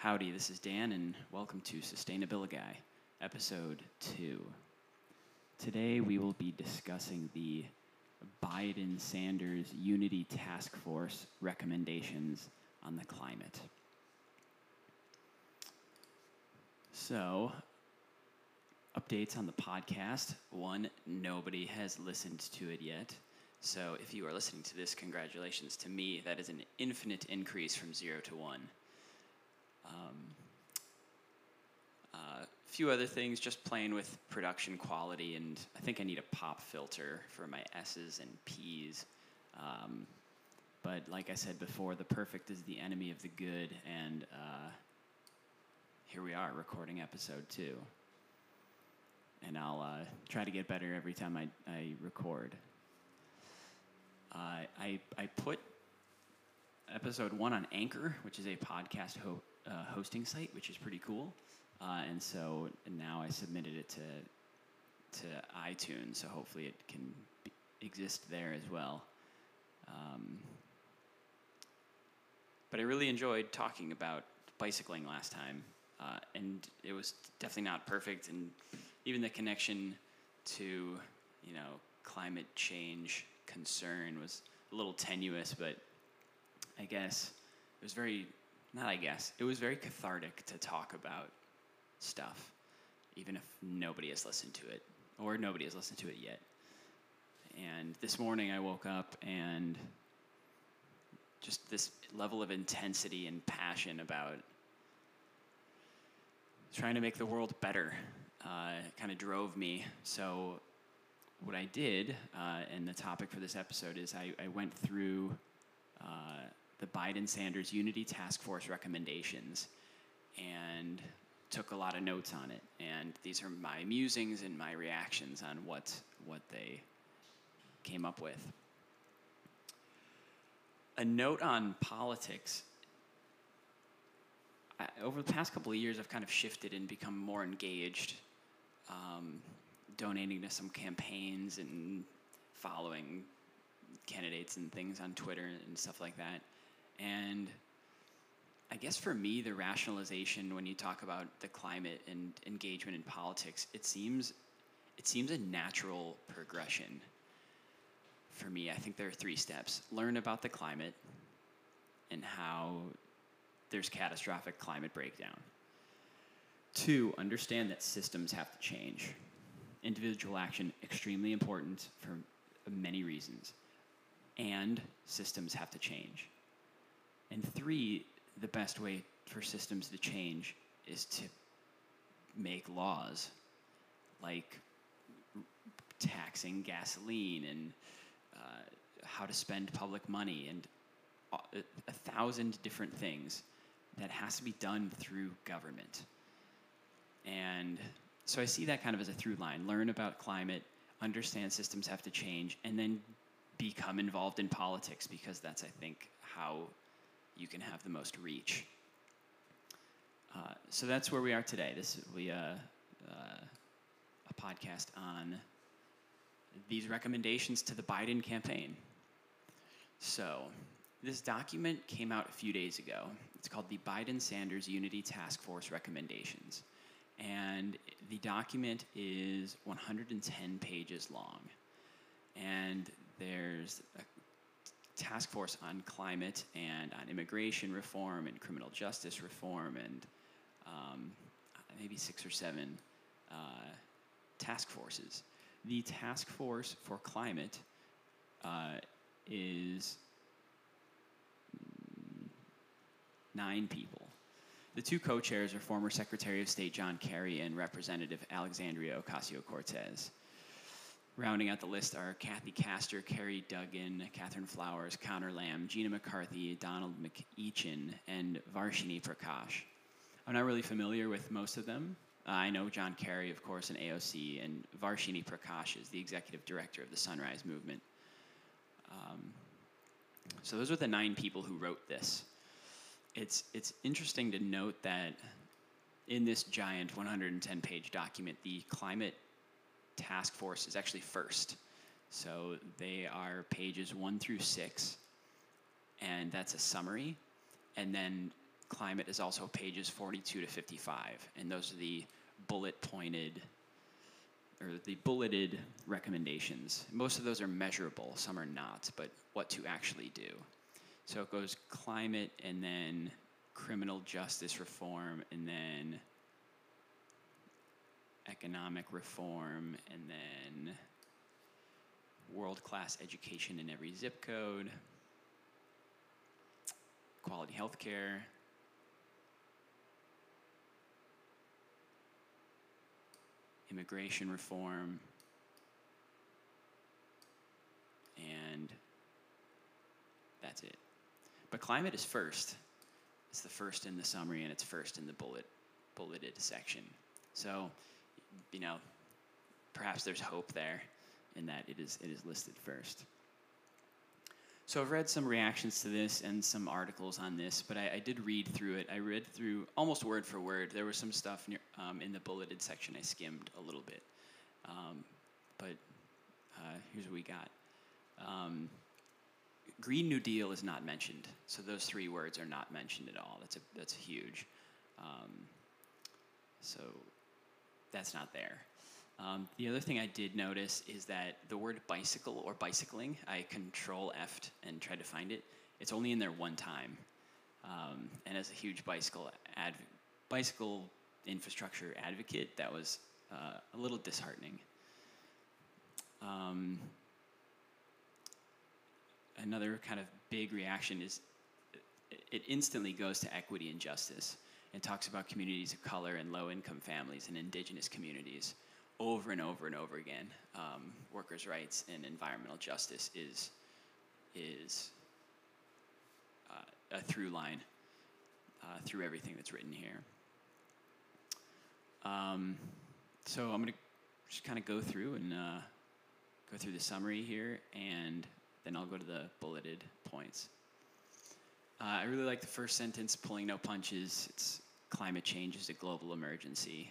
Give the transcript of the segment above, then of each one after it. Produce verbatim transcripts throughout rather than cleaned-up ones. Howdy, this is Dan, and welcome to Sustainability Guy, episode two. Today we will be discussing the Biden-Sanders Unity Task Force recommendations on the climate. So, updates on the podcast. One, nobody has listened to it yet. So if you are listening to this, congratulations to me. That is an infinite increase from zero to one. Um, uh, a few other things, just playing with production quality, and I think I need a pop filter for my S's and P's. Um, but like I said before, the perfect is the enemy of the good, and uh, here we are recording episode two. And I'll uh, try to get better every time I, I record. Uh, I, I put episode one on Anchor, which is a podcast ho- uh, hosting site, which is pretty cool. Uh, and so and now I submitted it to to iTunes, so hopefully it can be, exist there as well. Um, but I really enjoyed talking about bicycling last time, uh, and it was definitely not perfect, and even the connection to, you know, climate change concern was a little tenuous, but I guess it was very, not I guess, it was very cathartic to talk about stuff, even if nobody has listened to it, or nobody has listened to it yet. And this morning I woke up and just this level of intensity and passion about trying to make the world better uh, kind of drove me. So what I did, uh, and the topic for this episode is I, I went through uh, the Biden-Sanders Unity Task Force recommendations and took a lot of notes on it, and these are my musings and my reactions on what what they came up with. A note on politics. I, over the past couple of years, I've kind of shifted and become more engaged, um, donating to some campaigns and following candidates and things on Twitter and stuff like that. And I guess for me, the rationalization when you talk about the climate and engagement in politics, it seems it seems a natural progression. For me, I think there are three steps. Learn about the climate and how there's catastrophic climate breakdown. Two, understand that systems have to change. Individual action, extremely important for many reasons. And systems have to change. And three, the best way for systems to change is to make laws, like taxing gasoline and Uh, how to spend public money, and a, a thousand different things that has to be done through government. And so I see that kind of as a through line. Learn about climate, understand systems have to change, and then become involved in politics, because that's, I think, how you can have the most reach. Uh, so that's where we are today. This will be a, uh, a podcast on these recommendations to the Biden campaign. So, this document came out a few days ago. It's called the Biden-Sanders Unity Task Force Recommendations. And the document is one hundred ten pages long. And there's a task force on climate and on immigration reform and criminal justice reform and um, maybe six or seven uh, task forces. The task force for climate uh, is nine people. The two co-chairs are former Secretary of State John Kerry and Representative Alexandria Ocasio-Cortez. Rounding out the list are Kathy Castor, Carrie Duggan, Catherine Flowers, Connor Lamb, Gina McCarthy, Donald McEachin, and Varshini Prakash. I'm not really familiar with most of them. Uh, I know John Kerry, of course, and A O C, and Varshini Prakash is the executive director of the Sunrise Movement. Um, so those are the nine people who wrote this. It's it's interesting to note that in this giant one hundred ten page document, the climate task force is actually first. So they are pages one through six, and that's a summary, and then climate is also pages forty-two to fifty-five, and those are the bullet-pointed or the bulleted recommendations. Most of those are measurable, some are not, but what to actually do. So it goes climate and then criminal justice reform and then economic reform and then world-class education in every zip code, quality healthcare. Immigration reform, and that's it. But climate is first. It's the first in the summary, and it's first in the bullet, bulleted section. So, you know, perhaps there's hope there in that it is, it is listed first. So I've read some reactions to this and some articles on this, but I, I did read through it. I read through almost word for word. There was some stuff near, um, in the bulleted section I skimmed a little bit. Um, but uh, here's what we got. Um, Green New Deal is not mentioned. So those three words are not mentioned at all. That's, a, that's huge. Um, so that's not there. Um, the other thing I did notice is that the word bicycle or bicycling, I control F'd and tried to find it. It's only in there one time. Um, and as a huge bicycle adv bicycle infrastructure advocate, that was uh, a little disheartening. Um, another kind of big reaction is it instantly goes to equity and justice. It talks about communities of color and low-income families and indigenous communities. Over and over and over again, um, workers' rights and environmental justice is is uh, a through line uh, through everything that's written here. Um, so I'm going to just kind of go through and uh, go through the summary here, and then I'll go to the bulleted points. Uh, I really like the first sentence, pulling no punches. It's climate change is a global emergency.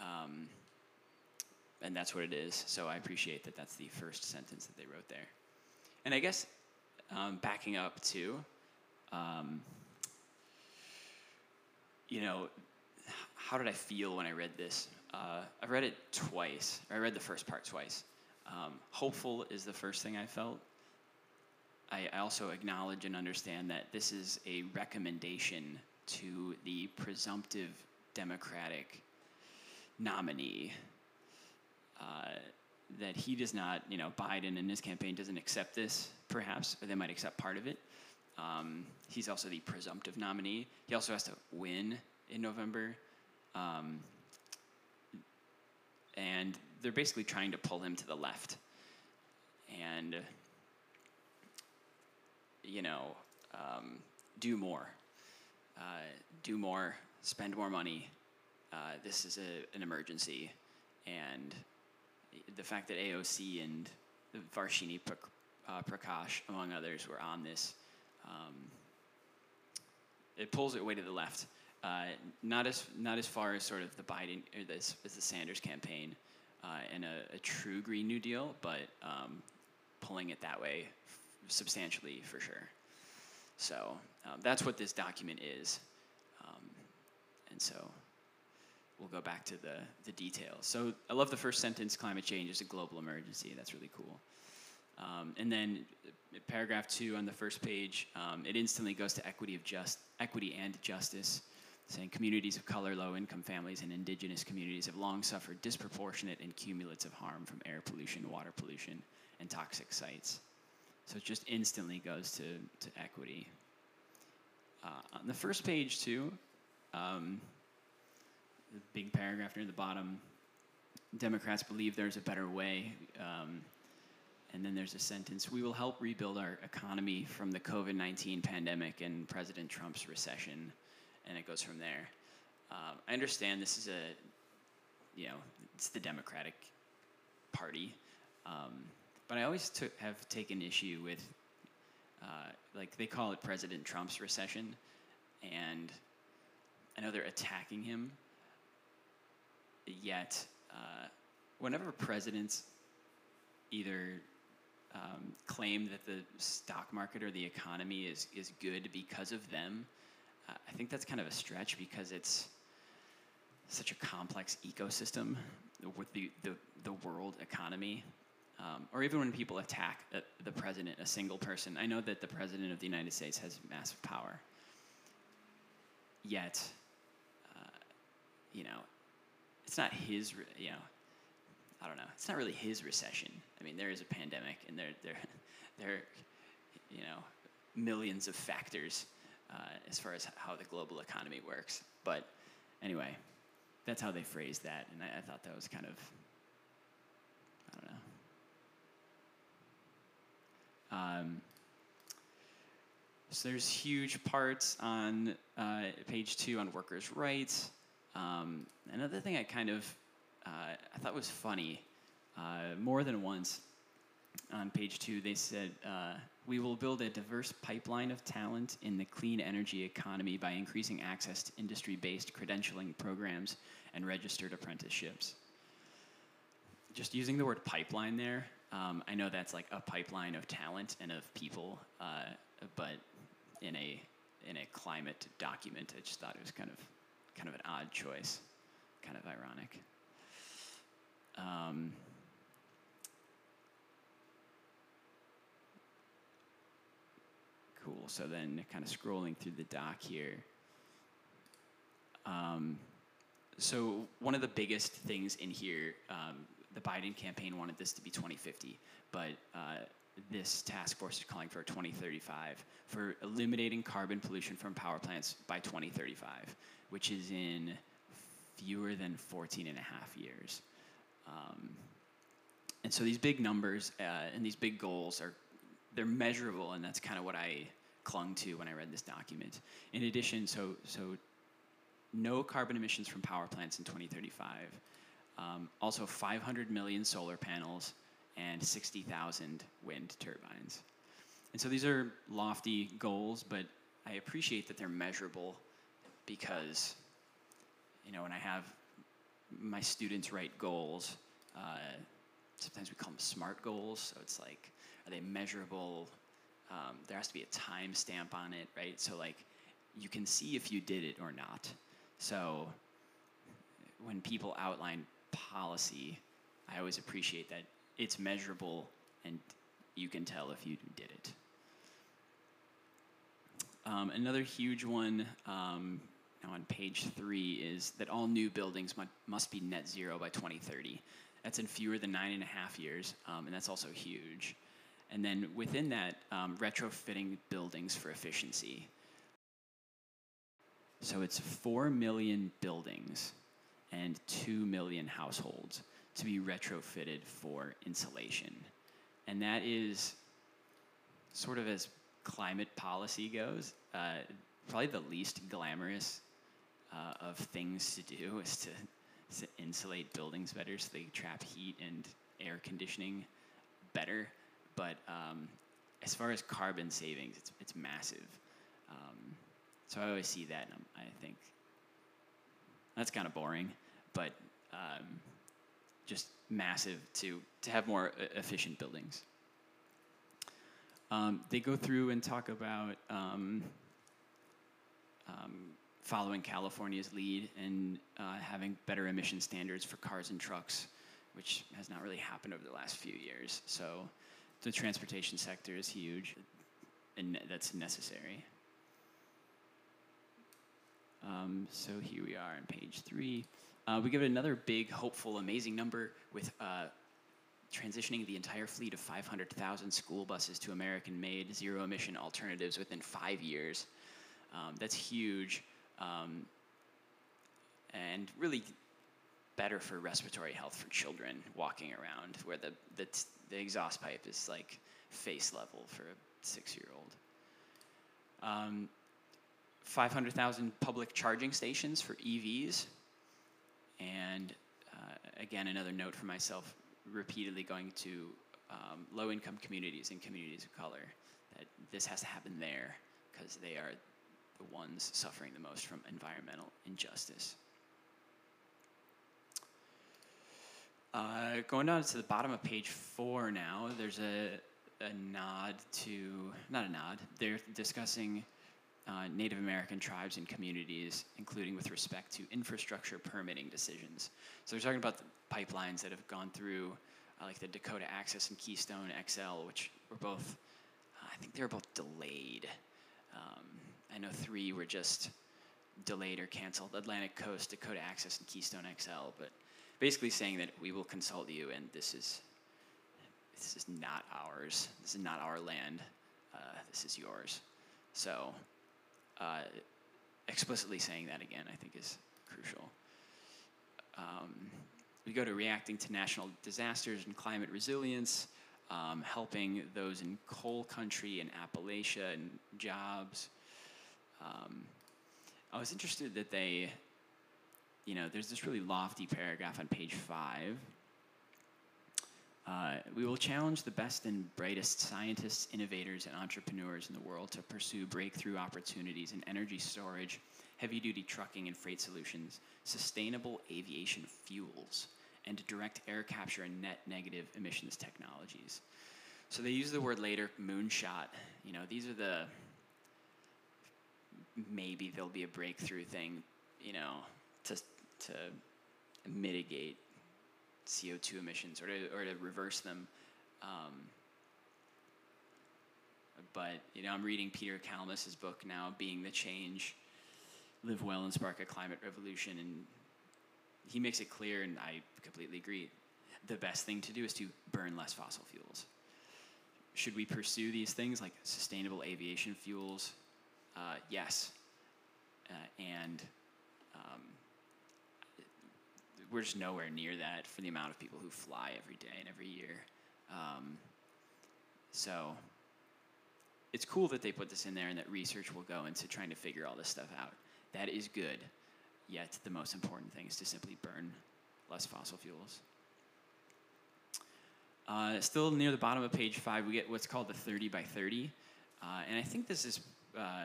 Um, and that's what it is. So I appreciate that that's the first sentence that they wrote there. And I guess um, backing up too, um, you know, how did I feel when I read this? Uh, I read it twice. I read the first part twice. Um, hopeful is the first thing I felt. I, I also acknowledge and understand that this is a recommendation to the presumptive Democratic nominee, uh, that he does not, you know, Biden and his campaign doesn't accept this, perhaps, or they might accept part of it. Um, he's also the presumptive nominee. He also has to win in November. Um, and they're basically trying to pull him to the left. And, you know, um, do more. Uh, do more, spend more money. Uh, this is a, an emergency, and the fact that A O C and Varshini Prakash, among others, were on this, um, it pulls it way to the left. Uh, not as not as far as sort of the Biden or the, as the Sanders campaign uh, and a, a true Green New Deal, but um, pulling it that way substantially for sure. So um, that's what this document is, um, and so. We'll go back to the, the details. So I love the first sentence, climate change is a global emergency. That's really cool. Um, and then paragraph two on the first page, um, it instantly goes to equity of just equity and justice, saying communities of color, low-income families, and indigenous communities have long suffered disproportionate and cumulative harm from air pollution, water pollution, and toxic sites. So it just instantly goes to, to equity. Uh, on the first page, too, um, the big paragraph near the bottom, Democrats believe there's a better way. Um, and then there's a sentence, we will help rebuild our economy from the COVID nineteen pandemic and President Trump's recession. And it goes from there. Um, I understand this is a, you know, it's the Democratic Party. Um, but I always took, have taken issue with, uh, like they call it President Trump's recession. And I know they're attacking him. Yet, uh, whenever presidents either um, claim that the stock market or the economy is, is good because of them, I think that's kind of a stretch because it's such a complex ecosystem with the, the, the world economy. Um, or even when people attack a, the president, a single person. I know that the president of the United States has massive power. Yet, uh, you know, it's not his, re you know, I don't know. It's not really his recession. I mean, there is a pandemic, and there, there, there, you know, millions of factors uh, as far as how the global economy works. But anyway, that's how they phrased that, and I, I thought that was kind of, I don't know. Um, so there's huge parts on uh, page two on workers' rights. Um, another thing I kind of uh, I thought was funny, uh, more than once, on page two they said, uh, we will build a diverse pipeline of talent in the clean energy economy by increasing access to industry-based credentialing programs and registered apprenticeships. Just using the word pipeline there, Um, I know that's like a pipeline of talent and of people, uh, but in a in a climate document, I just thought it was kind of kind of an odd choice, kind of ironic. Um, cool. So then, kind of scrolling through the doc here. Um, so one of the biggest things in here. Um, The Biden campaign wanted this to be twenty fifty, but uh, this task force is calling for twenty thirty-five for eliminating carbon pollution from power plants by twenty thirty-five, which is in fewer than fourteen and a half years. Um, and so these big numbers uh, and these big goals are, they're measurable, and that's kind of what I clung to when I read this document. In addition, so, so no carbon emissions from power plants in twenty thirty-five. Um, also five hundred million solar panels and sixty thousand wind turbines. And so these are lofty goals, but I appreciate that they're measurable because, you know, when I have my students write goals, uh, sometimes we call them SMART goals, so it's like, are they measurable? Um, there has to be a time stamp on it, right? So like, you can see if you did it or not. So when people outline policy, I always appreciate that it's measurable and you can tell if you did it. Um, another huge one um, on page three is that all new buildings mu must be net zero by twenty thirty. That's in fewer than nine and a half years, um, and that's also huge. And then within that, um, retrofitting buildings for efficiency. So it's four million buildings and two million households to be retrofitted for insulation. And that is sort of, as climate policy goes, uh, probably the least glamorous uh, of things to do is to, is to insulate buildings better so they trap heat and air conditioning better. But um, as far as carbon savings, it's, it's massive. Um, so I always see that, and I think that's kind of boring, but um, just massive to, to have more efficient buildings. Um, they go through and talk about um, um, following California's lead and uh, having better emission standards for cars and trucks, which has not really happened over the last few years. So the transportation sector is huge, and that's necessary. Um, so here we are on page three. Uh, we give it another big, hopeful, amazing number with uh, transitioning the entire fleet of five hundred thousand school buses to American-made zero-emission alternatives within five years. Um, that's huge, um, and really better for respiratory health for children walking around, where the, the, t the exhaust pipe is like face level for a six-year-old. Um, five hundred thousand public charging stations for E Vs. And uh, again, another note for myself, repeatedly going to um, low-income communities and communities of color, that this has to happen there because they are the ones suffering the most from environmental injustice. Uh, going down to the bottom of page four now, there's a, a nod to, not a nod, they're discussing uh, Native American tribes and communities, including with respect to infrastructure permitting decisions. So they're talking about the pipelines that have gone through, uh, like the Dakota Access and Keystone X L, which were both, uh, I think they were both delayed. Um, I know three were just delayed or canceled, Atlantic Coast, Dakota Access, and Keystone X L, but basically saying that we will consult you, and this is this is not ours. This is not our land. Uh, this is yours. So uh, explicitly saying that again, I think, is crucial. Um, we go to reacting to national disasters and climate resilience, um, helping those in coal country and Appalachia and jobs. Um, I was interested that they, you know, there's this really lofty paragraph on page five. Uh, we will challenge the best and brightest scientists, innovators, and entrepreneurs in the world to pursue breakthrough opportunities in energy storage, heavy-duty trucking and freight solutions, sustainable aviation fuels, and direct air capture and net negative emissions technologies. So they use the word later, moonshot. You know, these are the, maybe there'll be a breakthrough thing, you know, to, to mitigate C O two emissions or to, or to reverse them. Um, but, you know, I'm reading Peter Kalmus's book now, Being the Change, Live Well and Spark a Climate Revolution, and he makes it clear, and I completely agree, the best thing to do is to burn less fossil fuels. Should we pursue these things like sustainable aviation fuels? Uh, yes. Uh, and... Um, we're just nowhere near that for the amount of people who fly every day and every year. Um, so it's cool that they put this in there and that research will go into trying to figure all this stuff out. That is good, yet the most important thing is to simply burn less fossil fuels. Uh, still near the bottom of page five, we get what's called the thirty by thirty. Uh, and I think this is uh,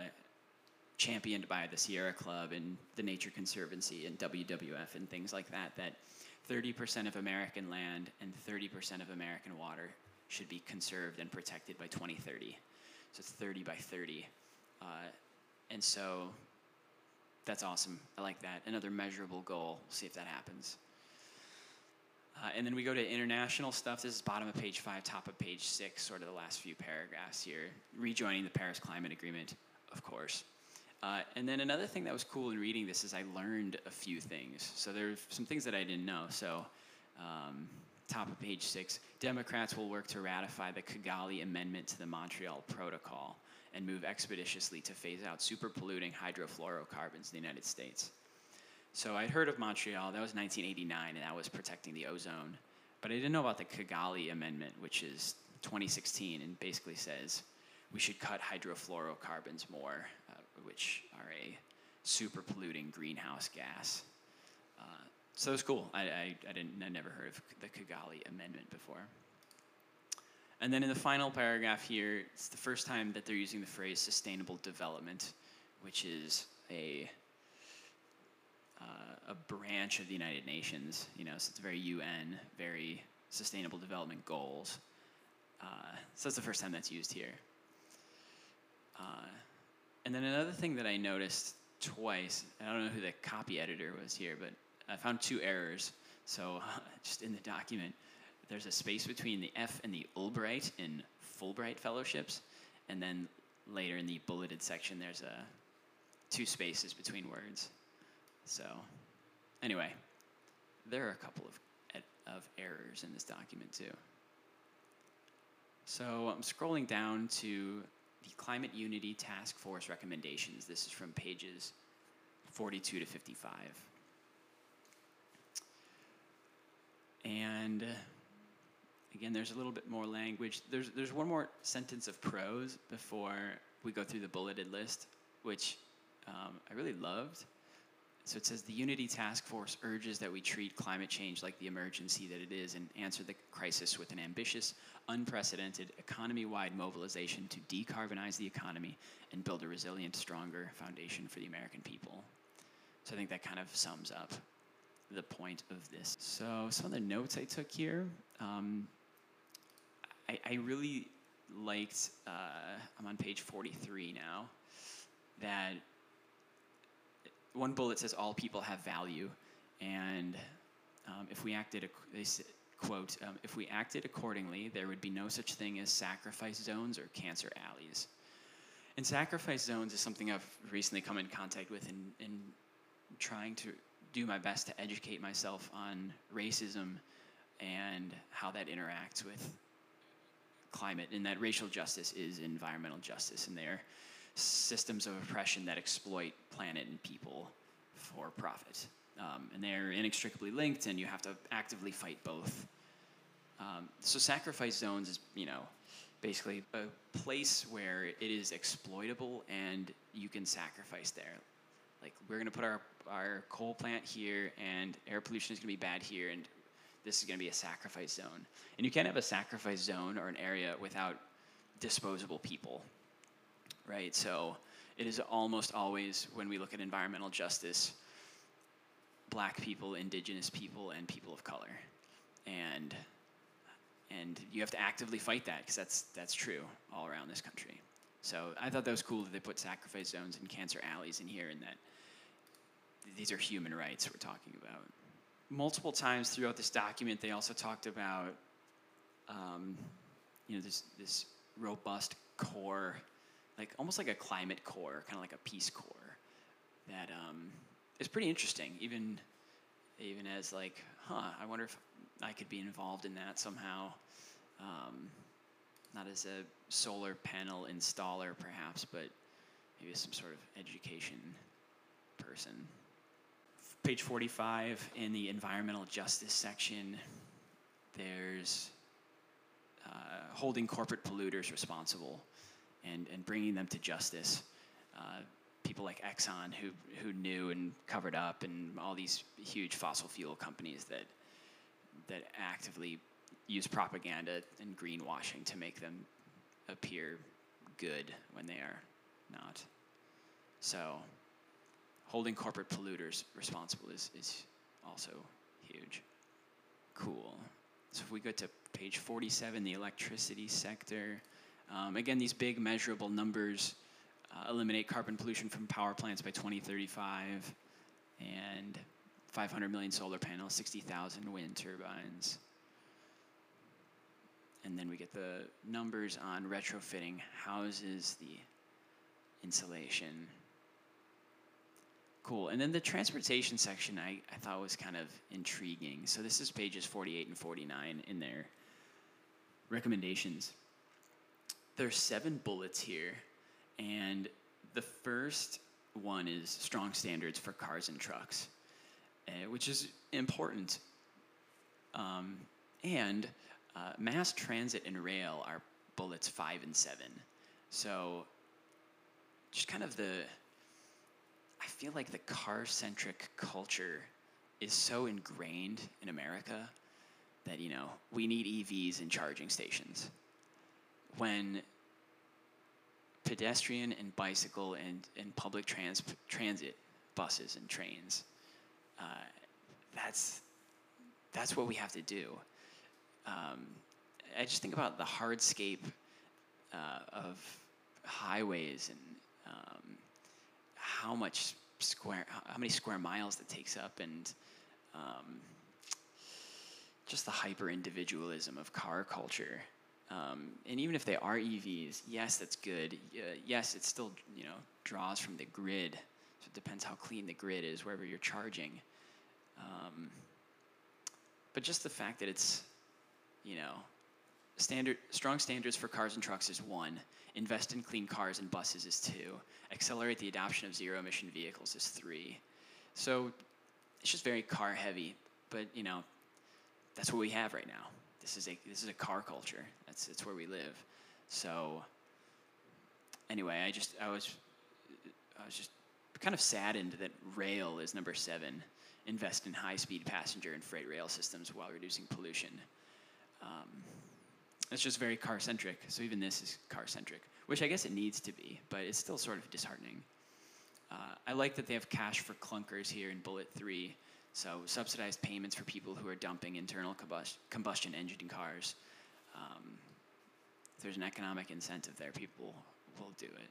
championed by the Sierra Club and the Nature Conservancy and W W F and things like that, that thirty percent of American land and thirty percent of American water should be conserved and protected by twenty thirty. So it's thirty by thirty. Uh, and so that's awesome. I like that. Another measurable goal. We'll see if that happens. Uh, and then we go to international stuff. This is bottom of page five, top of page six, sort of the last few paragraphs here. Rejoining the Paris Climate Agreement, of course. Uh, and then another thing that was cool in reading this is I learned a few things. So there are some things that I didn't know. So um, top of page six, Democrats will work to ratify the Kigali Amendment to the Montreal Protocol and move expeditiously to phase out super polluting hydrofluorocarbons in the United States. So I'd heard of Montreal. That was nineteen eighty-nine, and that was protecting the ozone. But I didn't know about the Kigali Amendment, which is twenty sixteen, and basically says we should cut hydrofluorocarbons more, uh, which are a super polluting greenhouse gas. Uh, so it was cool. I, I, I didn't, I never heard of the Kigali Amendment before. And then in the final paragraph here, it's the first time that they're using the phrase sustainable development, which is a uh, a branch of the United Nations. You know, so it's very U N, very sustainable development goals. Uh, so that's the first time that's used here. Uh, and then another thing that I noticed twice, I don't know who the copy editor was here, but I found two errors. So uh, just in the document, there's a space between the F and the Albright in Fulbright fellowships. And then later in the bulleted section, there's uh, two spaces between words. So anyway, there are a couple of, of errors in this document too. So I'm scrolling down to the Climate Unity Task Force recommendations. This is from pages forty-two to fifty-five. And again, there's a little bit more language. There's, there's one more sentence of prose before we go through the bulleted list, which um, I really loved. So it says, the Unity Task Force urges that we treat climate change like the emergency that it is and answer the crisis with an ambitious, unprecedented, economy-wide mobilization to decarbonize the economy and build a resilient, stronger foundation for the American people. So I think that kind of sums up the point of this. So some of the notes I took here, um, I, I really liked, uh, I'm on page forty-three now, that one bullet says all people have value, and um, if we acted, they quote, um, if we acted accordingly, there would be no such thing as sacrifice zones or cancer alleys. And sacrifice zones is something I've recently come in contact with in, in trying to do my best to educate myself on racism and how that interacts with climate, and that racial justice is environmental justice, and they're systems of oppression that exploit planet and people for profit. Um, and they're inextricably linked, and you have to actively fight both. Um, so sacrifice zones is, you know, basically a place where it is exploitable and you can sacrifice there. Like, we're gonna put our, our coal plant here, and air pollution is gonna be bad here, and this is gonna be a sacrifice zone. And you can't have a sacrifice zone or an area without disposable people, right? So it is almost always, when we look at environmental justice, black people, indigenous people, and people of color. And, and you have to actively fight that, because that's, that's true all around this country. So I thought that was cool that they put sacrifice zones and cancer alleys in here, and that these are human rights we're talking about. Multiple times throughout this document, they also talked about um, you know, this, this robust core, like almost like a climate core, kind of like a peace core, that um, is pretty interesting, even, even as like, huh, I wonder if I could be involved in that somehow. Um, not as a solar panel installer perhaps, but maybe some sort of education person. Page forty-five, in the environmental justice section, there's uh, holding corporate polluters responsible and, and bringing them to justice. Uh, people like Exxon, who, who knew and covered up, and all these huge fossil fuel companies that, that actively use propaganda and greenwashing to make them appear good when they are not. So holding corporate polluters responsible is, is also huge. Cool. So if we go to page forty-seven, the electricity sector, um, again, these big measurable numbers, uh, eliminate carbon pollution from power plants by twenty thirty-five, and five hundred million solar panels, sixty thousand wind turbines. And then we get the numbers on retrofitting houses, the insulation. Cool. And then the transportation section I, I thought was kind of intriguing. So this is pages forty-eight and forty-nine in their recommendations. There's seven bullets here, and the first one is strong standards for cars and trucks, uh, which is important. Um, and uh, mass transit and rail are bullets five and seven. So just kind of the... I feel like the car-centric culture is so ingrained in America that, you know, we need E Vs and charging stations, when pedestrian and bicycle and, and public trans transit, buses and trains, uh, that's, that's what we have to do. Um, I just think about the hardscape uh, of highways and... Um, how much square, how many square miles that takes up, and um, just the hyper individualism of car culture. Um, and even if they are E Vs, yes, that's good. Uh, yes, it still, you know, draws from the grid. So it depends how clean the grid is wherever you're charging. Um, but just the fact that it's, you know, standard, strong standards for cars and trucks is one. Invest in clean cars and buses is two. Accelerate the adoption of zero-emission vehicles is three. So it's just very car-heavy, but you know, that's what we have right now. This is a this is a car culture. That's it's where we live. So anyway, I just I was I was just kind of saddened that rail is number seven. Invest in high-speed passenger and freight rail systems while reducing pollution. Um, It's just very car-centric, so even this is car-centric, which I guess it needs to be, but it's still sort of disheartening. Uh, I like that they have cash for clunkers here in bullet three, so subsidized payments for people who are dumping internal combust combustion engine cars. Um, if there's an economic incentive there, people will do it.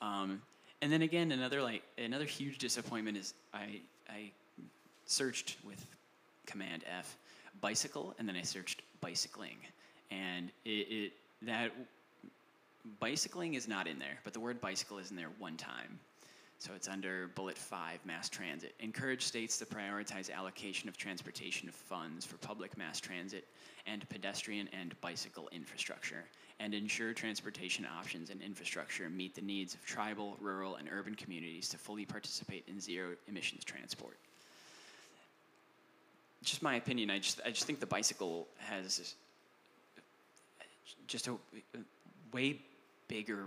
Um, and then again, another like another huge disappointment is I I searched with Command F bicycle, and then I searched bicycling, and it, it that bicycling is not in there, but the word bicycle is in there one time. So it's under bullet five, mass transit. Encourage states to prioritize allocation of transportation funds for public mass transit and pedestrian and bicycle infrastructure, and ensure transportation options and infrastructure meet the needs of tribal, rural, and urban communities to fully participate in zero emissions transport. Just my opinion, I just, I just think the bicycle has just a way bigger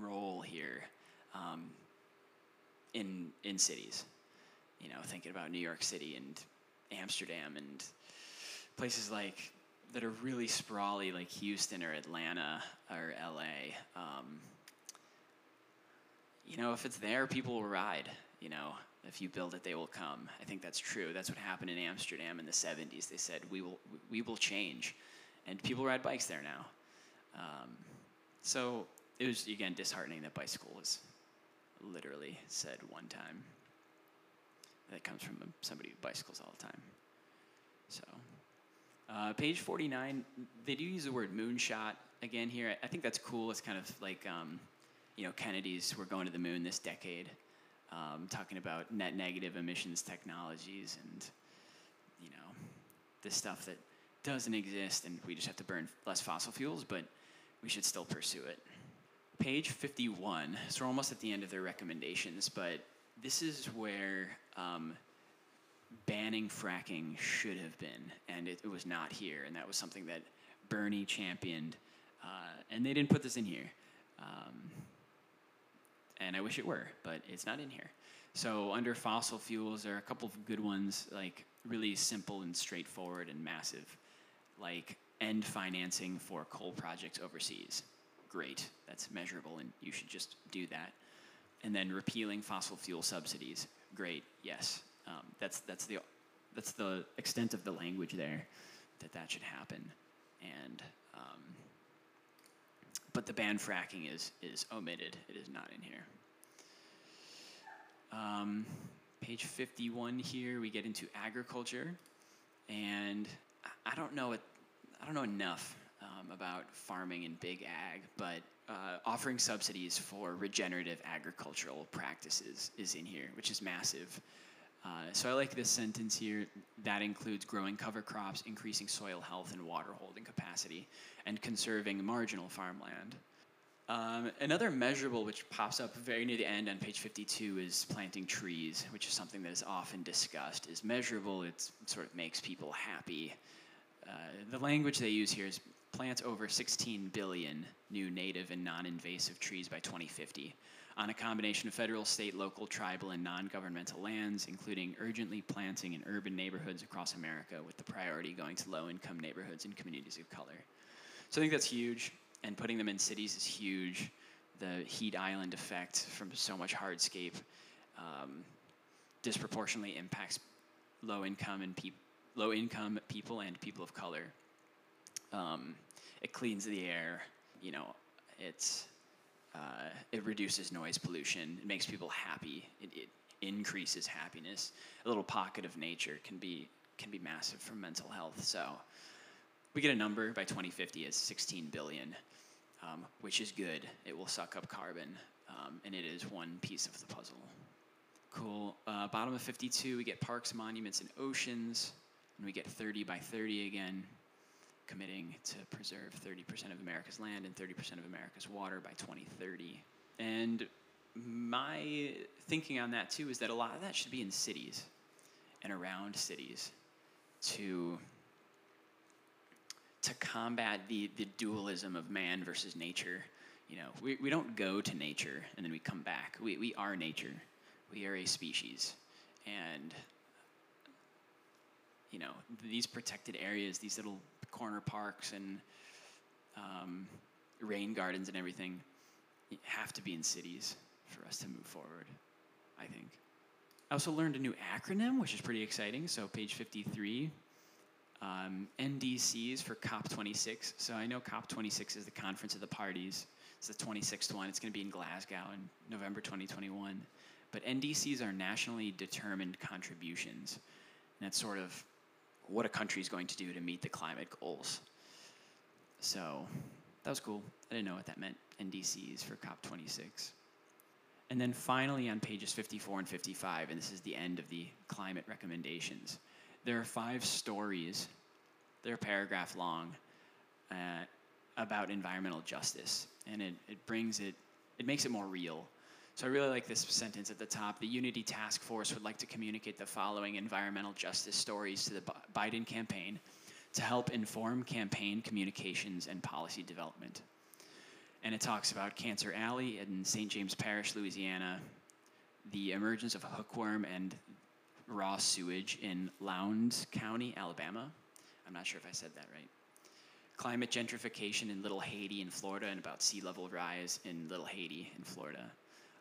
role here. Um, In, in cities, you know, thinking about New York City and Amsterdam and places like that are really sprawly, like Houston or Atlanta or L A. Um, you know, if it's there, people will ride. You know, if you build it, they will come. I think that's true. That's what happened in Amsterdam in the seventies. They said we will we will change, and people ride bikes there now. Um, so it was again disheartening that bicycle was literally said one time. That comes from somebody who bicycles all the time. So, uh, page forty-nine, they do use the word moonshot again here. I, I think that's cool. It's kind of like, um, you know, Kennedy's, we're going to the moon this decade, um, talking about net negative emissions technologies and, you know, this stuff that doesn't exist, and we just have to burn less fossil fuels, but we should still pursue it. Page fifty-one, so we're almost at the end of their recommendations, but this is where um, banning fracking should have been, and it, it was not here, and that was something that Bernie championed, uh, and they didn't put this in here. Um, and I wish it were, but it's not in here. So under fossil fuels, there are a couple of good ones, like really simple and straightforward and massive, like end financing for coal projects overseas. Great, that's measurable, and you should just do that. And then repealing fossil fuel subsidies. Great, yes, um, that's that's the that's the extent of the language there, that that should happen. And um, but the ban fracking is is omitted. It is not in here. Um, page fifty-one here, we get into agriculture, and I, I don't know it. I don't know enough Um, about farming and big ag, but uh, offering subsidies for regenerative agricultural practices is in here, which is massive. Uh, so I like this sentence here, that includes growing cover crops, increasing soil health and water holding capacity, and conserving marginal farmland. Um, another measurable which pops up very near the end on page fifty-two is planting trees, which is something that is often discussed. It's measurable, it's, it sort of makes people happy. Uh, the language they use here is plant over sixteen billion new native and non-invasive trees by twenty fifty on a combination of federal, state, local, tribal, and non-governmental lands, including urgently planting in urban neighborhoods across America, with the priority going to low-income neighborhoods and communities of color. So I think that's huge, and putting them in cities is huge. The heat island effect from so much hardscape um, disproportionately impacts low-income and pe- low-income people and people of color. Um, it cleans the air, you know, it's, uh, it reduces noise pollution, it makes people happy, it, it increases happiness. A little pocket of nature can be, can be massive for mental health. So we get a number by twenty fifty as sixteen billion, um, which is good. It will suck up carbon, um, and it is one piece of the puzzle. Cool. Uh, bottom of fifty-two, we get parks, monuments, and oceans, and we get thirty by thirty again, committing to preserve thirty percent of America's land and thirty percent of America's water by twenty thirty. And my thinking on that too is that a lot of that should be in cities and around cities to, to combat the, the dualism of man versus nature. You know, we, we don't go to nature and then we come back. We, we are nature. We are a species. And, you know, these protected areas, these little corner parks and um, rain gardens and everything have to be in cities for us to move forward, I think. I also learned a new acronym, which is pretty exciting. So page fifty-three, um, N D Cs for COP twenty-six. So I know COP twenty-six is the Conference of the Parties. It's It's the twenty-sixth one. It's going to be in Glasgow in November twenty twenty-one. But N D Cs are nationally determined contributions. And that's sort of what a country is going to do to meet the climate goals. So that was cool. I didn't know what that meant, N D Cs for COP twenty-six. And then finally on pages fifty-four and fifty-five, and this is the end of the climate recommendations, there are five stories, they're a paragraph long, uh, about environmental justice. And it, it brings it, it makes it more real. So I really like this sentence at the top. The Unity Task Force would like to communicate the following environmental justice stories to the Biden campaign to help inform campaign communications and policy development. And it talks about Cancer Alley in Saint James Parish, Louisiana, the emergence of hookworm and raw sewage in Lowndes County, Alabama. I'm not sure if I said that right. Climate gentrification in Little Haiti in Florida and about sea level rise in Little Haiti in Florida.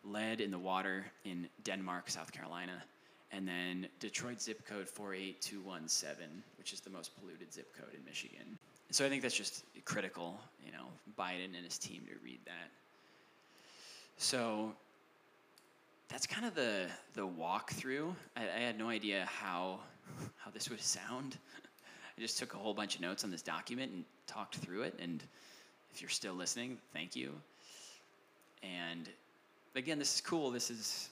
Lead in the water in Denmark, South Carolina. And then Detroit zip code four eight two one seven, which is the most polluted zip code in Michigan. So I think that's just critical, you know, Biden and his team to read that. So that's kind of the the walkthrough. I, I had no idea how how this would sound. I just took a whole bunch of notes on this document and talked through it. And if you're still listening, thank you. And again, this is cool. This is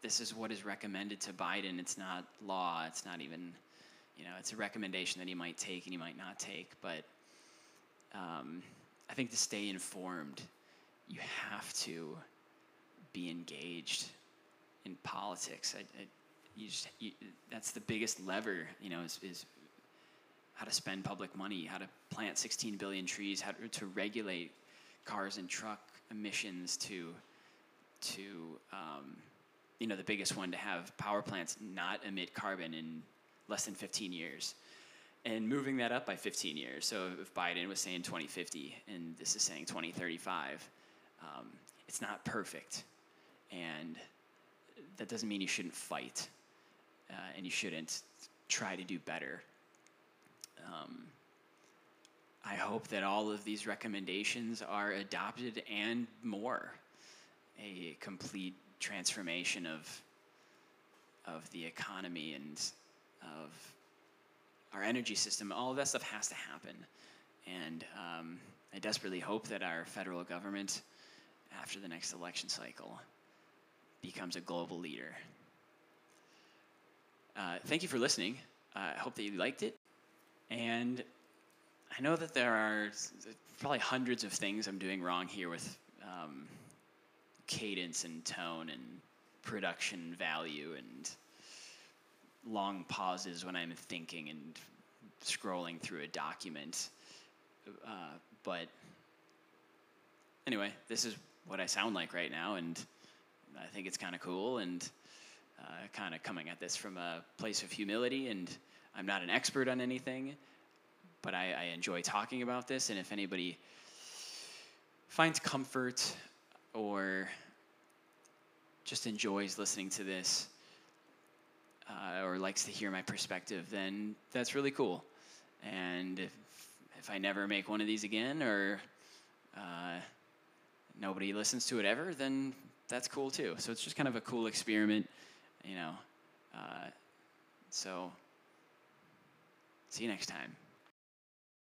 this is what is recommended to Biden. It's not law. It's not even. You know, it's a recommendation that he might take and he might not take, but um, I think to stay informed, you have to be engaged in politics. I, I, you just, you, that's the biggest lever, you know, is, is how to spend public money, how to plant sixteen billion trees, how to, to regulate cars and truck emissions to, to um, you know, the biggest one, to have power plants not emit carbon in less than fifteen years, and moving that up by fifteen years. So if Biden was saying twenty fifty and this is saying twenty thirty-five, um, it's not perfect. And that doesn't mean you shouldn't fight uh, and you shouldn't try to do better. Um, I hope that all of these recommendations are adopted and more. A complete transformation of, of the economy and of our energy system, all of that stuff has to happen. And um, I desperately hope that our federal government, after the next election cycle, becomes a global leader. Uh, thank you for listening. I uh, hope that you liked it. And I know that there are probably hundreds of things I'm doing wrong here with um, cadence and tone and production value and long pauses when I'm thinking and scrolling through a document. Uh, but anyway, this is what I sound like right now, and I think it's kind of cool, and uh, kind of coming at this from a place of humility, and I'm not an expert on anything, but I, I enjoy talking about this, and if anybody finds comfort or just enjoys listening to this, Uh, or likes to hear my perspective, then that's really cool. And if, if I never make one of these again, or uh, nobody listens to it ever, then that's cool too. So it's just kind of a cool experiment, you know. Uh, so see you next time.